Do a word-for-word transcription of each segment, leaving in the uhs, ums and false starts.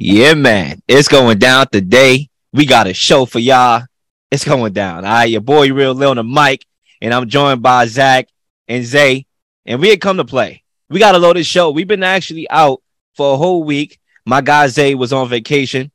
Yeah, man. It's going down today. We got a show for y'all. It's going down. All right, your boy Real Lil and Mike, and I'm joined by Zach and Zay, and we had come to play. We got a loaded show. We've been actually out for a whole week. My guy Zay was on vacation.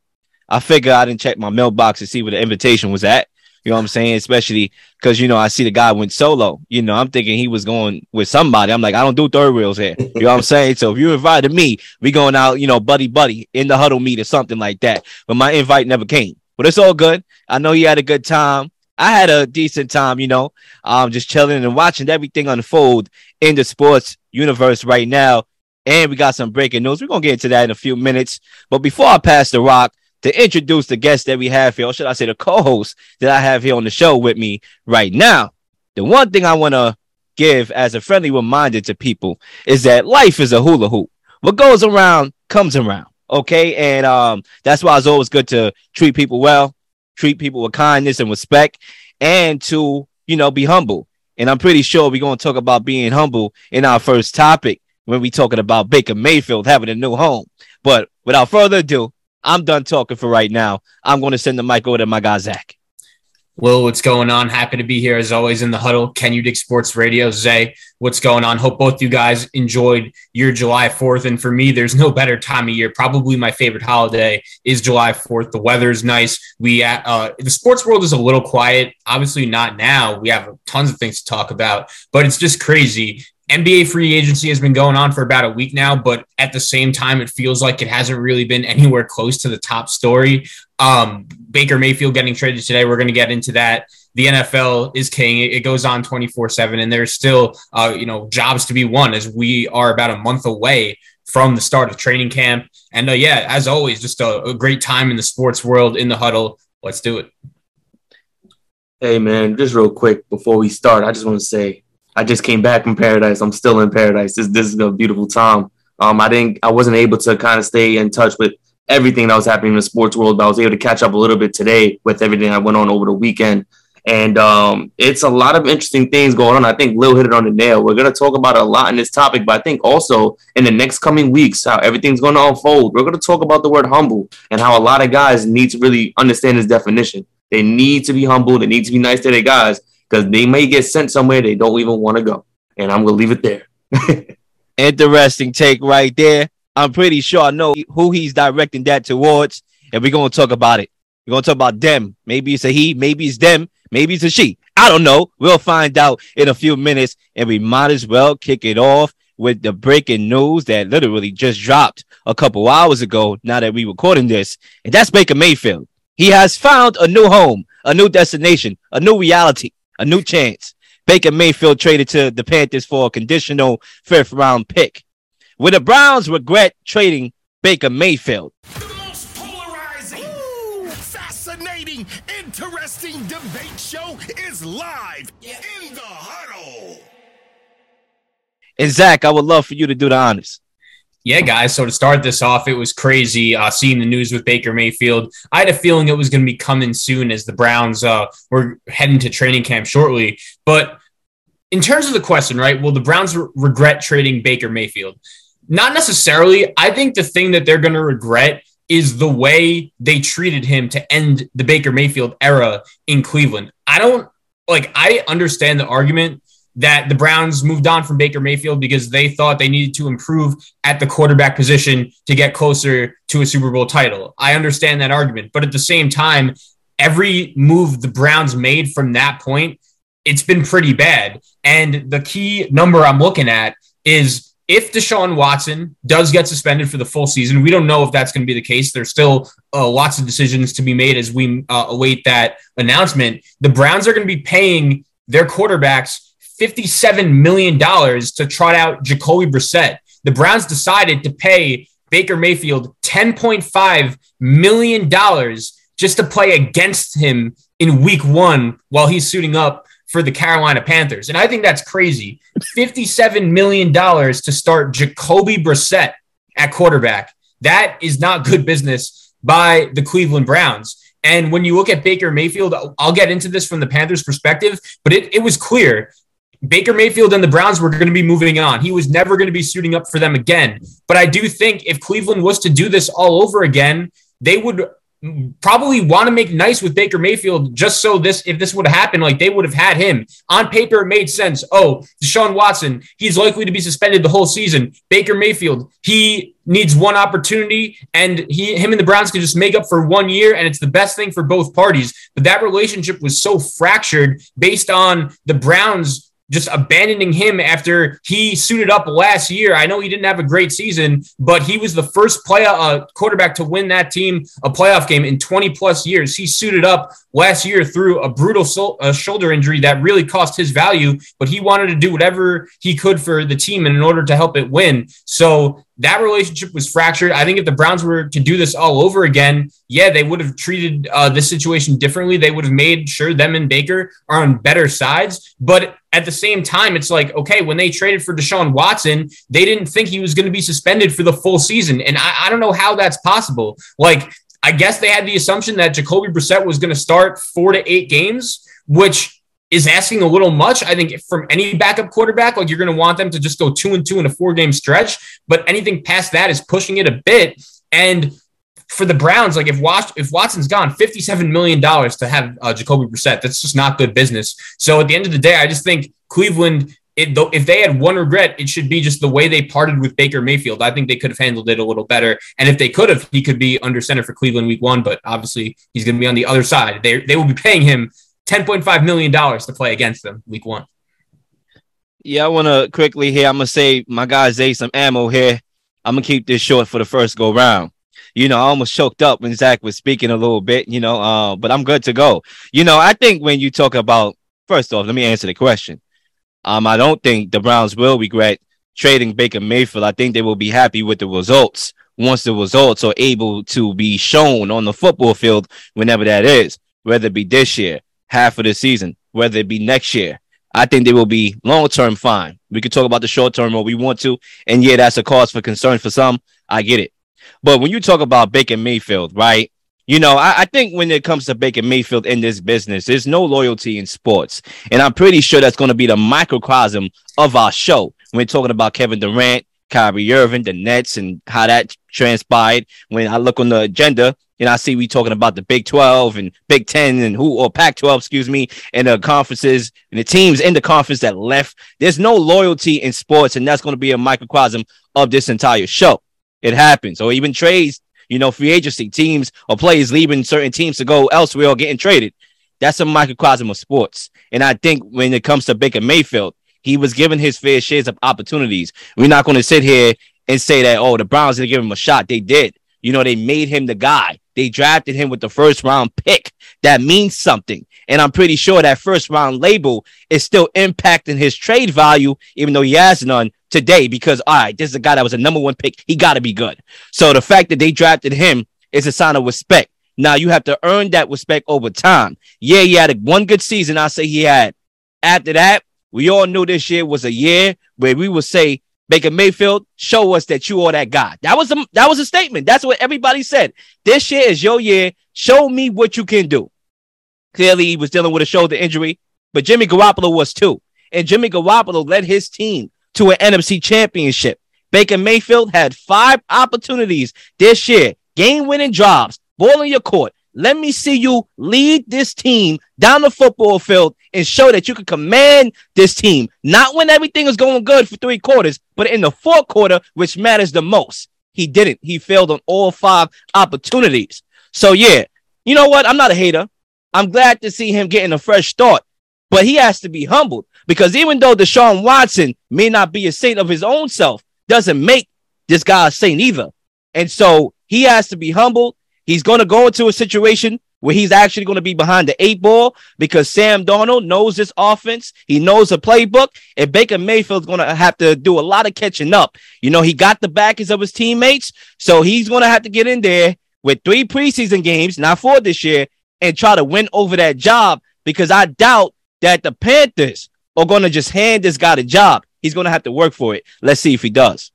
I figure I didn't check my mailbox to see where the invitation was at. You know what I'm saying? Especially because, you know, I see the guy went solo. You know, I'm thinking he was going with somebody. I'm like, I don't do third wheels here. You know what I'm saying? So if you invited me, we going out, you know, buddy, buddy, in the huddle meet or something like that. But my invite never came. But it's all good. I know you had a good time. I had a decent time, you know, um, just chilling and watching everything unfold in the sports universe right now. And we got some breaking news. We're going to get into that in a few minutes. But before I pass the rock, to introduce the guest that we have here, or should I say the co-host that I have here on the show with me right now, the one thing I want to give as a friendly reminder to people is that life is a hula hoop. What goes around comes around, okay? And um, that's why it's always good to treat people well, treat people with kindness and respect, and to, you know, be humble. And I'm pretty sure we're going to talk about being humble in our first topic when we're talking about Baker Mayfield having a new home. But without further ado, I'm done talking for right now. I'm going to send the mic over to my guy, Zach. Will, what's going on? Happy to be here, as always, in the huddle. Can You Dig Sports Radio. Zay, what's going on? Hope both you guys enjoyed your July fourth. And for me, there's no better time of year. Probably my favorite holiday is July fourth. The weather's nice. We uh, the sports world is a little quiet. Obviously not now. We have tons of things to talk about, but it's just crazy. N B A free agency has been going on for about a week now, but at the same time, it feels like it hasn't really been anywhere close to the top story. Um, Baker Mayfield getting traded today. We're going to get into that. The N F L is king. It goes on twenty-four seven, and there's still, uh, you know, jobs to be won as we are about a month away from the start of training camp. And uh, yeah, as always, just a, a great time in the sports world, in the huddle. Let's do it. Hey, man, just real quick before we start, I just want to say, I just came back from paradise. I'm still in paradise. This this is a beautiful time. Um, I didn't, I wasn't able to kind of stay in touch with everything that was happening in the sports world, but I was able to catch up a little bit today with everything that went on over the weekend. And um, it's a lot of interesting things going on. I think Lil hit it on the nail. We're going to talk about a lot in this topic, but I think also in the next coming weeks, how everything's going to unfold. We're going to talk about the word humble and how a lot of guys need to really understand this definition. They need to be humble. They need to be nice to their guys, because they may get sent somewhere they don't even want to go. And I'm going to leave it there. Interesting take right there. I'm pretty sure I know who he's directing that towards, and we're going to talk about it. We're going to talk about them. Maybe it's a he, maybe it's them, maybe it's a she. I don't know. We'll find out in a few minutes, and we might as well kick it off with the breaking news that literally just dropped a couple hours ago now that we're recording this, and that's Baker Mayfield. He has found a new home, a new destination, a new reality. A new chance. Baker Mayfield traded to the Panthers for a conditional fifth-round pick. Will the Browns regret trading Baker Mayfield? The most polarizing, Ooh. fascinating, interesting debate show is live yeah. in the huddle. And Zach, I would love for you to do the honors. Yeah, guys, so to start this off, it was crazy uh, seeing the news with Baker Mayfield. I had a feeling it was going to be coming soon as the Browns uh, were heading to training camp shortly. But in terms of the question, right, will the Browns re- regret trading Baker Mayfield? Not necessarily. I think the thing that they're going to regret is the way they treated him to end the Baker Mayfield era in Cleveland. I don't like, I understand the argument that the Browns moved on from Baker Mayfield because they thought they needed to improve at the quarterback position to get closer to a Super Bowl title. I understand that argument, but at the same time, every move the Browns made from that point, it's been pretty bad. And the key number I'm looking at is if Deshaun Watson does get suspended for the full season. We don't know if that's going to be the case. There's still uh, lots of decisions to be made as we uh, await that announcement. The Browns are going to be paying their quarterbacks fifty-seven million dollars to trot out Jacoby Brissett. The Browns decided to pay Baker Mayfield ten point five million dollars just to play against him in week one while he's suiting up for the Carolina Panthers. And I think that's crazy. fifty-seven million dollars to start Jacoby Brissett at quarterback. That is not good business by the Cleveland Browns. And when you look at Baker Mayfield, I'll get into this from the Panthers' perspective, but it, it was clear Baker Mayfield and the Browns were going to be moving on. He was never going to be suiting up for them again. But I do think if Cleveland was to do this all over again, they would probably want to make nice with Baker Mayfield just so this, if this would have happened, like they would have had him. On paper, it made sense. Oh, Deshaun Watson, he's likely to be suspended the whole season. Baker Mayfield, he needs one opportunity, and he, him and the Browns can just make up for one year, and it's the best thing for both parties. But that relationship was so fractured based on the Browns just abandoning him after he suited up last year. I know he didn't have a great season, but he was the first play, uh, quarterback to win that team a playoff game in twenty plus years. He suited up last year through a brutal so- uh, shoulder injury that really cost his value, but he wanted to do whatever he could for the team in order to help it win. So that relationship was fractured. I think if the Browns were to do this all over again, yeah, they would have treated uh, this situation differently. They would have made sure them and Baker are on better sides. But at the same time, it's like, okay, when they traded for Deshaun Watson, they didn't think he was going to be suspended for the full season. And I, I don't know how that's possible. Like, I guess they had the assumption that Jacoby Brissett was going to start four to eight games, which is asking a little much, I think, from any backup quarterback. Like, you're going to want them to just go two and two in a four-game stretch, but anything past that is pushing it a bit. And for the Browns, like, if Watch, if Watson's gone, fifty-seven million dollars to have uh, Jacoby Brissett, that's just not good business. So at the end of the day, I just think Cleveland, it, though, if they had one regret, it should be just the way they parted with Baker Mayfield. I think they could have handled it a little better. And if they could have, he could be under center for Cleveland week one, but obviously he's going to be on the other side. They, they will be paying him ten point five million dollars to play against them week one. Yeah, I want to quickly here, I'm going to save my guy Zay some ammo here. I'm going to keep this short for the first go round. You know, I almost choked up when Zach was speaking a little bit, you know, uh, but I'm good to go. You know, I think when you talk about, first off, let me answer the question. Um, I don't think the Browns will regret trading Baker Mayfield. I think they will be happy with the results once the results are able to be shown on the football field, whenever that is, whether it be this year, half of the season, whether it be next year. I think they will be long-term fine. We could talk about the short-term or we want to, and yeah, that's a cause for concern for some. I get it. But when you talk about Baker Mayfield, right, you know, I, I think when it comes to Baker Mayfield in this business, there's no loyalty in sports, and I'm pretty sure that's going to be the microcosm of our show. We're talking about Kevin Durant, Kyrie Irving, the Nets, and how that transpired. When I look on the agenda, and I see we talking about the Big twelve and Big ten and who, or Pac twelve, excuse me, and the conferences and the teams in the conference that left. There's no loyalty in sports, and that's going to be a microcosm of this entire show. It happens. Or even trades, you know, free agency teams or players leaving certain teams to go elsewhere or getting traded. That's a microcosm of sports. And I think when it comes to Baker Mayfield, he was given his fair shares of opportunities. We're not going to sit here and say that, oh, the Browns didn't give him a shot. They did. You know, they made him the guy. They drafted him with the first round pick. That means something. And I'm pretty sure that first round label is still impacting his trade value, even though he has none today, because, all right, this is a guy that was a number one pick. He got to be good. So the fact that they drafted him is a sign of respect. Now you have to earn that respect over time. Yeah, he had a, one good season. I say he had. After that, we all knew this year was a year where we would say, Baker Mayfield, show us that you are that guy. That was a, that was a statement. That's what everybody said. This year is your year. Show me what you can do. Clearly, he was dealing with a shoulder injury, but Jimmy Garoppolo was too. And Jimmy Garoppolo led his team to an N F C championship. Baker Mayfield had five opportunities this year. Game-winning drives, ball in your court. Let me see you lead this team down the football field and show that you can command this team. Not when everything is going good for three quarters, but in the fourth quarter, which matters the most. He didn't. He failed on all five opportunities. So, yeah, you know what? I'm not a hater. I'm glad to see him getting a fresh start, but he has to be humbled because even though Deshaun Watson may not be a saint of his own self, doesn't make this guy a saint either. And so he has to be humbled. He's going to go into a situation where he's actually going to be behind the eight ball because Sam Darnold knows this offense. He knows the playbook, and Baker Mayfield's going to have to do a lot of catching up. You know, he got the backers of his teammates, so he's going to have to get in there with three preseason games, not four this year, and try to win over that job because I doubt that the Panthers are going to just hand this guy the job. He's going to have to work for it. Let's see if he does.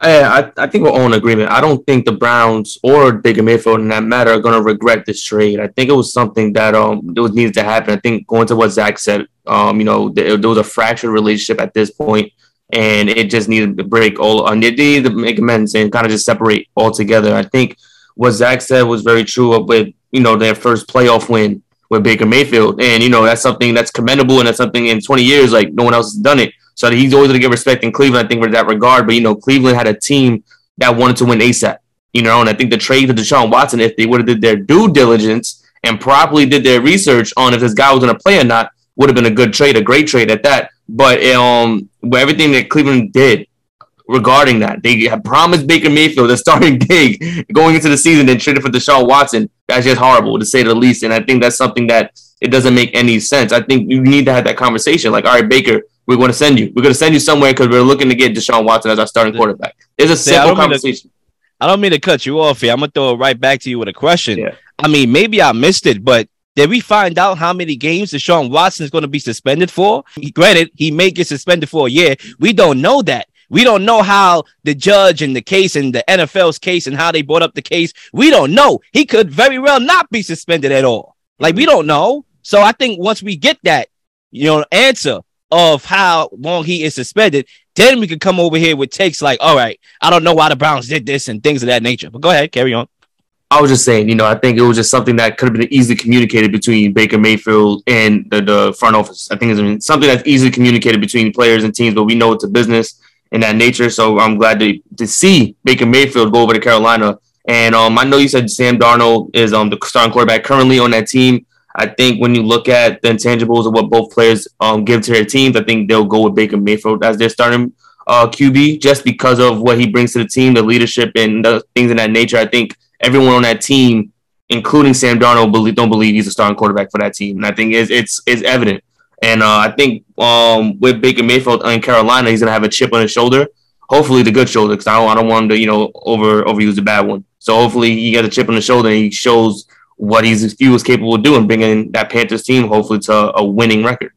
I, I think we're all in agreement. I don't think the Browns or Baker Mayfield, in that matter, are going to regret this trade. I think it was something that um it was needed to happen. I think going to what Zach said, um, you know, there, there was a fractured relationship at this point, and it just needed to break all. And they needed to make amends and kind of just separate altogether. I think what Zach said was very true with, you know, their first playoff win with Baker Mayfield, and you know that's something that's commendable, and that's something in twenty years like no one else has done it. So he's always going to get respect in Cleveland, I think, for that regard. But, you know, Cleveland had a team that wanted to win ASAP, you know, and I think the trade to Deshaun Watson, if they would have did their due diligence and properly did their research on if this guy was going to play or not, would have been a good trade, a great trade at that. But um, everything that Cleveland did regarding that, they had promised Baker Mayfield a starting gig going into the season and traded for Deshaun Watson. That's just horrible, to say the least. And I think that's something that it doesn't make any sense. I think you need to have that conversation. Like, all right, Baker, we're going to send you. We're going to send you somewhere because we're looking to get Deshaun Watson as our starting quarterback. It's a simple See, I conversation. To, I don't mean to cut you off here. I'm going to throw it right back to you with a question. Yeah. I mean, maybe I missed it, but did we find out how many games Deshaun Watson is going to be suspended for? He, granted, he may get suspended for a year. We don't know that. We don't know how the judge and the case and the N F L's case and how they brought up the case. We don't know. He could very well not be suspended at all. Like, we don't know. So I think once we get that, you know, answer of how long he is suspended, then we could come over here with takes like, all right, I don't know why the Browns did this and things of that nature. But go ahead, carry on. I was just saying, you know, I think it was just something that could have been easily communicated between Baker Mayfield and the, the front office. I think it's something that's easily communicated between players and teams, but we know it's a business in that nature. So I'm glad to, to see Baker Mayfield go over to Carolina. And um, I know you said Sam Darnold is um, the starting quarterback currently on that team. I think when you look at the intangibles of what both players um, give to their teams, I think they'll go with Baker Mayfield as their starting uh, Q B just because of what he brings to the team, the leadership and the things of that nature. I think everyone on that team, including Sam Darnold, believe, don't believe he's a starting quarterback for that team. And I think it's it's, it's evident. And uh, I think um, with Baker Mayfield in Carolina, he's going to have a chip on his shoulder, hopefully the good shoulder, because I don't, I don't want him to, you know, over overuse the bad one. So hopefully he gets a chip on his shoulder and he shows what he's, he was capable of doing, bringing that Panthers team, hopefully, to a winning record.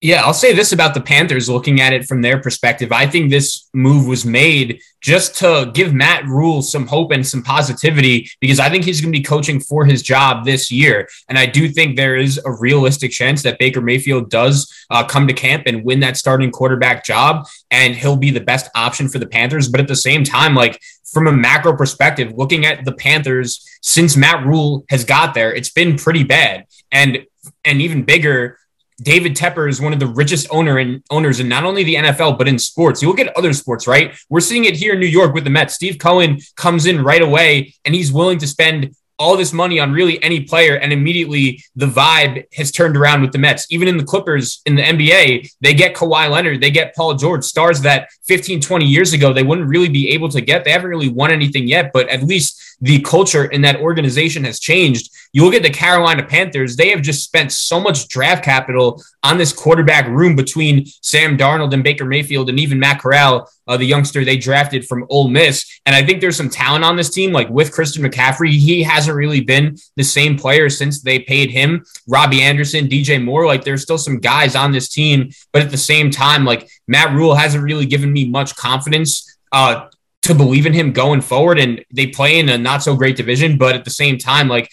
Yeah, I'll say this about the Panthers, looking at it from their perspective. I think this move was made just to give Matt Rhule some hope and some positivity, because I think he's going to be coaching for his job this year. And I do think there is a realistic chance that Baker Mayfield does uh, come to camp and win that starting quarterback job, and he'll be the best option for the Panthers. But at the same time, like, from a macro perspective, looking at the Panthers since Matt Rhule has got there, it's been pretty bad. And and even bigger, David Tepper is one of the richest owner in, owners in not only the N F L, but in sports. You look at other sports, right? We're seeing it here in New York with the Mets. Steve Cohen comes in right away, and he's willing to spend all this money on really any player, and immediately the vibe has turned around with the Mets. Even in the Clippers, in the N B A, they get Kawhi Leonard, they get Paul George, stars that fifteen, twenty years ago they wouldn't really be able to get. They haven't really won anything yet, but at least the culture in that organization has changed. You look at the Carolina Panthers, they have just spent so much draft capital on this quarterback room between Sam Darnold and Baker Mayfield and even Matt Corral, uh, the youngster they drafted from Ole Miss. And I think there's some talent on this team, like with Christian McCaffrey. He hasn't really been the same player since they paid him. Robbie Anderson, D J Moore, like there's still some guys on this team. But at the same time, like Matt Rhule hasn't really given me much confidence uh, to believe in him going forward. And they play in a not so great division, but at the same time, like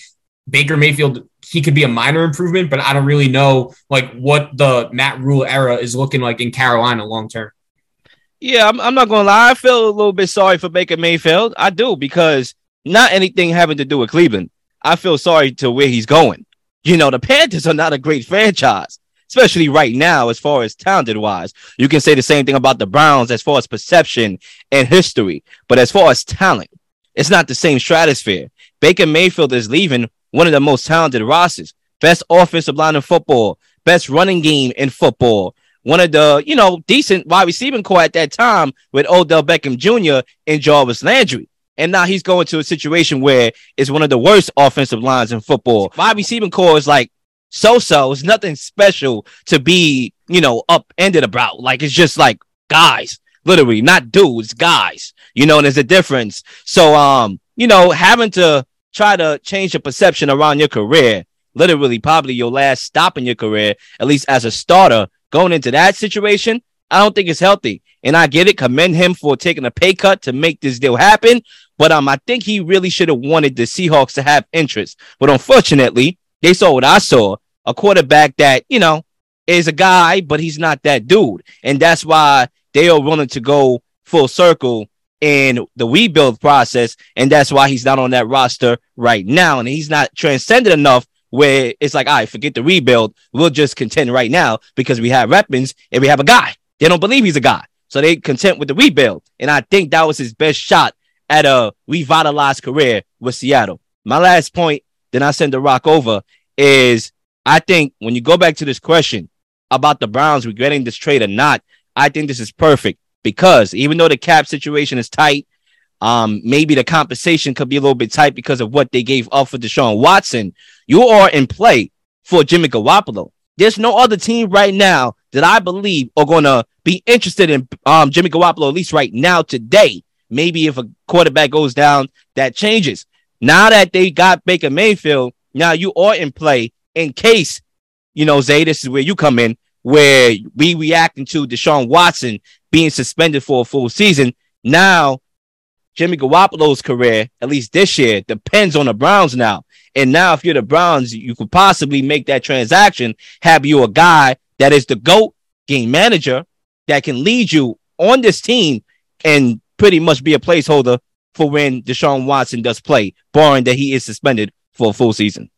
Baker Mayfield, he could be a minor improvement, but I don't really know like what the Matt Rhule era is looking like in Carolina long-term. Yeah, I'm, I'm not going to lie. I feel a little bit sorry for Baker Mayfield. I do, because not anything having to do with Cleveland. I feel sorry to where he's going. You know, the Panthers are not a great franchise, especially right now as far as talented-wise. You can say the same thing about the Browns as far as perception and history. But as far as talent, it's not the same stratosphere. Baker Mayfield is leaving one of the most talented rosters. Best offensive line in football. Best running game in football. One of the, you know, decent wide receiving core at that time with Odell Beckham Junior and Jarvis Landry. And now he's going to a situation where it's one of the worst offensive lines in football. Wide receiving core is like so-so. It's nothing special to be, you know, upended about. Like, it's just like guys, literally, not dudes, guys. You know, and there's a difference. So, um, you know, having to try to change the perception around your career, literally probably your last stop in your career, at least as a starter, going into that situation, I don't think it's healthy. And I get it. Commend him for taking a pay cut to make this deal happen. But um, I think he really should have wanted the Seahawks to have interest. But unfortunately, they saw what I saw. A quarterback that, you know, is a guy, but he's not that dude. And that's why they are willing to go full circle in the rebuild process. And that's why he's not on that roster right now. And he's not transcendent enough where it's like, all right, forget the rebuild. We'll just contend right now because we have weapons and we have a guy. They don't believe he's a guy. So they content with the rebuild. And I think that was his best shot at a revitalized career with Seattle. My last point, then I send the rock over, is I think when you go back to this question about the Browns regretting this trade or not, I think this is perfect because even though the cap situation is tight, um, maybe the compensation could be a little bit tight because of what they gave up for Deshaun Watson. You are in play for Jimmy Garoppolo. There's no other team right now that I believe are going to be interested in um, Jimmy Garoppolo, at least right now today. Maybe if a quarterback goes down, that changes. Now that they got Baker Mayfield, now you are in play in case, you know, Zay, this is where you come in, where we reacting to Deshaun Watson being suspended for a full season. Now, Jimmy Garoppolo's career, at least this year, depends on the Browns now. And now if you're the Browns, you could possibly make that transaction, have you a guy that is the GOAT game manager that can lead you on this team and pretty much be a placeholder for when Deshaun Watson does play, barring that he is suspended for a full season.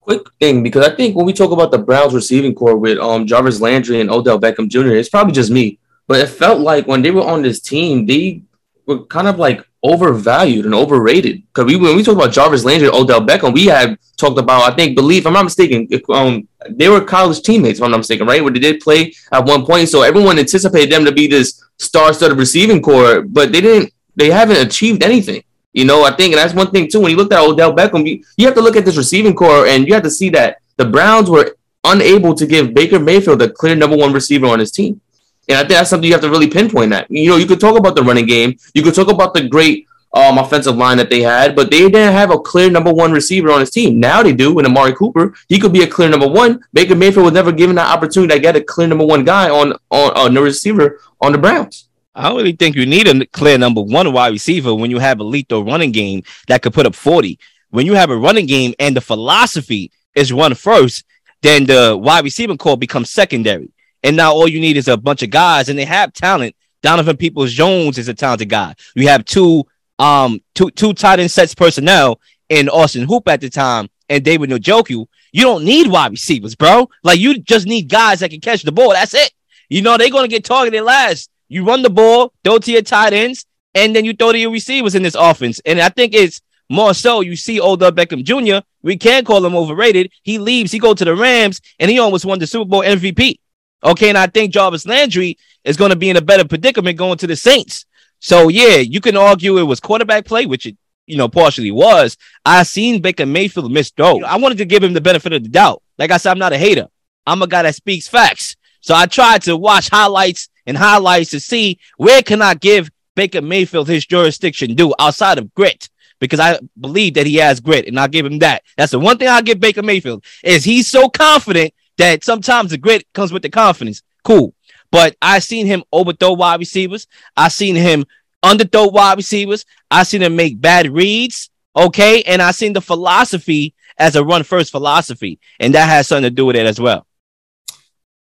Quick thing, because I think when we talk about the Browns receiving corps with um, Jarvis Landry and Odell Beckham Junior, it's probably just me, but it felt like when they were on this team, they were kind of like overvalued and overrated. Because we, when we talk about Jarvis Landry and Odell Beckham, we had talked about, I think, believe, if I'm not mistaken, um, they were college teammates, if I'm not mistaken, right? Where they did play at one point, so everyone anticipated them to be this star-studded receiving corps, but they didn't. They haven't achieved anything. You know, I think, and that's one thing, too. When you looked at Odell Beckham, you, you have to look at this receiving corps, and you have to see that the Browns were unable to give Baker Mayfield the clear number one receiver on his team. And I think that's something you have to really pinpoint that. You know, you could talk about the running game. You could talk about the great um, offensive line that they had, but they didn't have a clear number one receiver on his team. Now they do, and Amari Cooper, he could be a clear number one. Baker Mayfield was never given that opportunity to get a clear number one guy on, on, on the receiver on the Browns. I don't really think you need a clear number one wide receiver when you have a lethal running game that could put up forty. When you have a running game and the philosophy is run first, then the wide receiving corps becomes secondary. And now all you need is a bunch of guys, and they have talent. Donovan Peoples Jones is a talented guy. You have two um two two tight end sets personnel in Austin Hooper at the time and David Njoku. You don't need wide receivers, bro. Like, you just need guys that can catch the ball. That's it. You know, they're going to get targeted last. You run the ball, throw to your tight ends, and then you throw to your receivers in this offense. And I think it's more so you see Odell Beckham Junior We can't call him overrated. He leaves. He goes to the Rams, and he almost won the Super Bowl M V P. Okay, and I think Jarvis Landry is going to be in a better predicament going to the Saints. So, yeah, you can argue it was quarterback play, which it, you know, partially was. I seen Baker Mayfield miss throw. I wanted to give him the benefit of the doubt. Like I said, I'm not a hater. I'm a guy that speaks facts. So I tried to watch highlights and highlights to see where can I give Baker Mayfield his jurisdiction due outside of grit, because I believe that he has grit, and I'll give him that. That's the one thing I'll give Baker Mayfield is he's so confident that sometimes the grit comes with the confidence. Cool. But I seen him overthrow wide receivers. I seen him underthrow wide receivers. I seen him make bad reads. Okay. And I seen the philosophy as a run first philosophy, and that has something to do with it as well.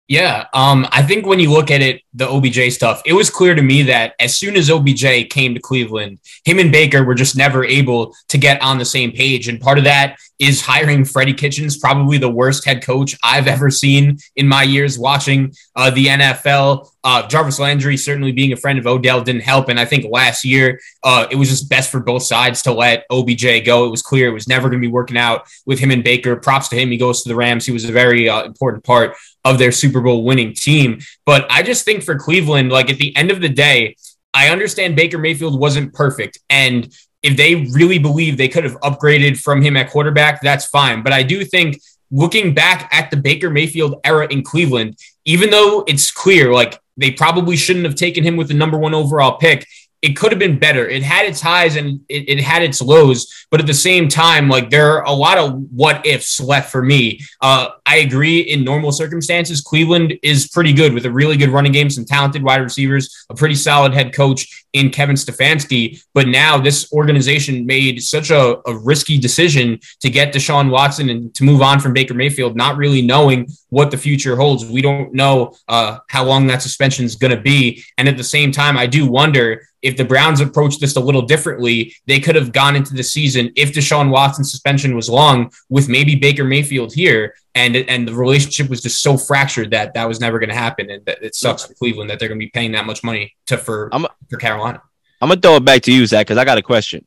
Yeah, um, I think when you look at it, the O B J stuff, it was clear to me that as soon as O B J came to Cleveland, him and Baker were just never able to get on the same page. And part of that is hiring Freddie Kitchens, probably the worst head coach I've ever seen in my years watching uh, the N F L. Uh, Jarvis Landry certainly being a friend of Odell didn't help. And I think last year, uh, it was just best for both sides to let O B J go. It was clear it was never going to be working out with him and Baker. Props to him. He goes to the Rams. He was a very uh, important part of their Super Bowl winning team. But I just think for Cleveland, like at the end of the day, I understand Baker Mayfield wasn't perfect. And if they really believe they could have upgraded from him at quarterback, that's fine. But I do think looking back at the Baker Mayfield era in Cleveland, even though it's clear, like they probably shouldn't have taken him with the number one overall pick, it could have been better. It had its highs and it, it had its lows, but at the same time, like, there are a lot of what ifs left for me. Uh, I agree. In normal circumstances, Cleveland is pretty good with a really good running game, some talented wide receivers, a pretty solid head coach in Kevin Stefanski. But now this organization made such a, a risky decision to get Deshaun Watson and to move on from Baker Mayfield, not really knowing what the future holds. We don't know uh, how long that suspension is going to be. And at the same time, I do wonder if the Browns approached this a little differently, they could have gone into the season, if Deshaun Watson's suspension was long, with maybe Baker Mayfield here. And and the relationship was just so fractured that that was never going to happen. And that it sucks for Cleveland that they're going to be paying that much money to for, I'm a, for Carolina. I'm going to throw it back to you, Zach, because I got a question.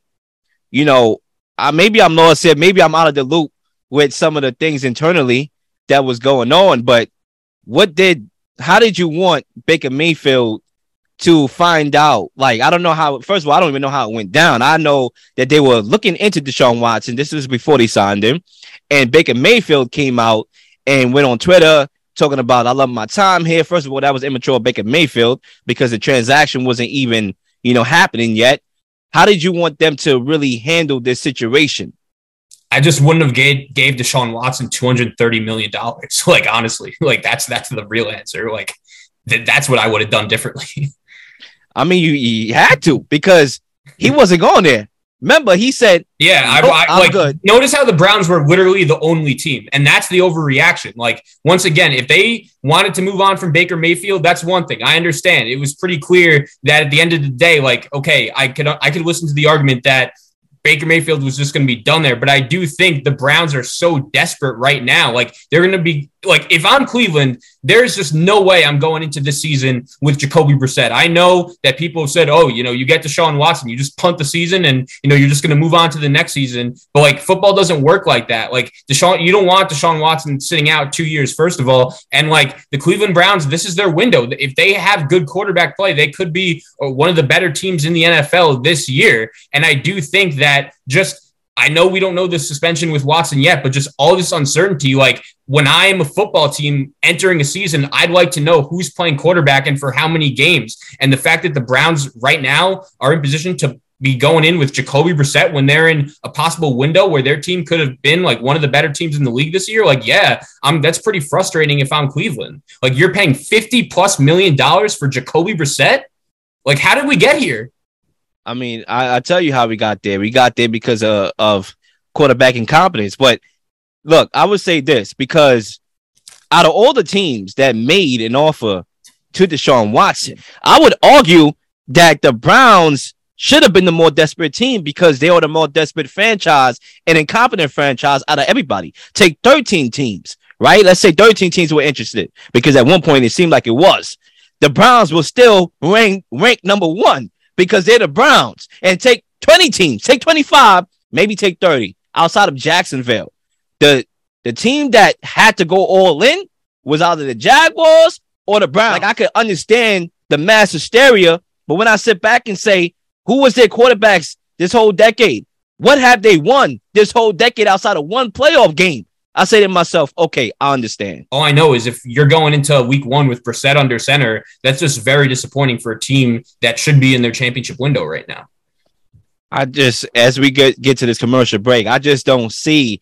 You know, I, maybe I'm lost here. Maybe I'm out of the loop with some of the things internally that was going on. But what did how did you want Baker Mayfield to find out? Like, I don't know how, first of all, I don't even know how it went down. I know that they were looking into Deshaun Watson. This was before they signed him. And Baker Mayfield came out and went on Twitter talking about, I love my time here. First of all, that was immature Baker Mayfield because the transaction wasn't even, you know, happening yet. How did you want them to really handle this situation? I just wouldn't have gave, gave Deshaun Watson two hundred thirty million dollars. Like, honestly, like that's, that's the real answer. Like th- that's what I would have done differently. I mean, you, you had to because he wasn't going there. Remember, he said, "Yeah, I, I, I'm like, good." Notice how the Browns were literally the only team, and that's the overreaction. Like, once again, if they wanted to move on from Baker Mayfield, that's one thing. I understand. It was pretty clear that at the end of the day, like, okay, I could I could listen to the argument that Baker Mayfield was just going to be done there. But I do think the Browns are so desperate right now. Like, they're going to be like, if I'm Cleveland, there's just no way I'm going into this season with Jacoby Brissett. I know that people have said, oh, you know, you get Deshaun Watson, you just punt the season and, you know, you're just going to move on to the next season. But like, football doesn't work like that. Like, Deshaun, you don't want Deshaun Watson sitting out two years, first of all. And like, the Cleveland Browns, this is their window. If they have good quarterback play, they could be one of the better teams in the N F L this year. And I do think that, just, I know we don't know the suspension with Watson yet, but just all this uncertainty. Like, when I am a football team entering a season, I'd like to know who's playing quarterback and for how many games. And the fact that the Browns right now are in position to be going in with Jacoby Brissett when they're in a possible window where their team could have been like one of the better teams in the league this year. Like, yeah, I'm, that's pretty frustrating if I'm Cleveland. Like, you're paying fifty plus million dollars for Jacoby Brissett. Like, how did we get here? I mean, I, I tell you how we got there. We got there because uh, of quarterback incompetence. But look, I would say this, because out of all the teams that made an offer to Deshaun Watson, I would argue that the Browns should have been the more desperate team, because they are the more desperate franchise and incompetent franchise out of everybody. Take thirteen teams, right? Let's say thirteen teams were interested, because at one point it seemed like it was. The Browns will still rank, rank number one, because they're the Browns. And take twenty teams, take twenty-five, maybe take thirty outside of Jacksonville. The the team that had to go all in was either the Jaguars or the Browns. Like, I could understand the mass hysteria, but when I sit back and say, who was their quarterbacks this whole decade? What have they won this whole decade outside of one playoff game? I say to myself, okay, I understand. All I know is if you're going into week one with Brissett under center, that's just very disappointing for a team that should be in their championship window right now. I just, as we get, get to this commercial break, I just don't see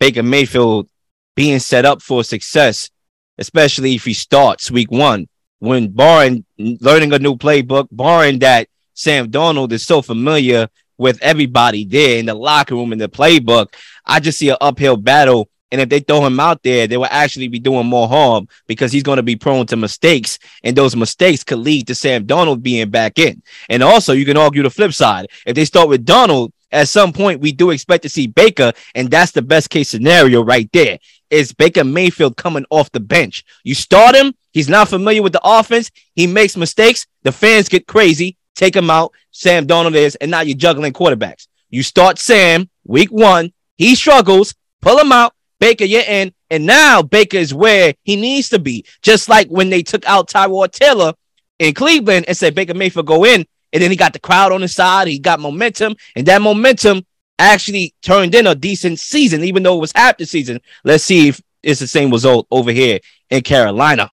Baker Mayfield being set up for success, especially if he starts week one, when barring learning a new playbook, barring that Sam Darnold is so familiar with everybody there in the locker room and the playbook. I just see an uphill battle. And if they throw him out there, they will actually be doing more harm, because he's going to be prone to mistakes, and those mistakes could lead to Sam Darnold being back in. And also, you can argue the flip side. If they start with Darnold, at some point, we do expect to see Baker, and that's the best case scenario right there. It's Baker Mayfield coming off the bench. You start him, he's not familiar with the offense, he makes mistakes, the fans get crazy, take him out, Sam Darnold is, and now you're juggling quarterbacks. You start Sam, week one, he struggles, pull him out, Baker, you're in, and now Baker is where he needs to be. Just like when they took out Tyrod Taylor in Cleveland and said, Baker Mayfield, go in, and then he got the crowd on his side, he got momentum, and that momentum actually turned in a decent season, even though it was half the season. Let's see if it's the same result over here in Carolina.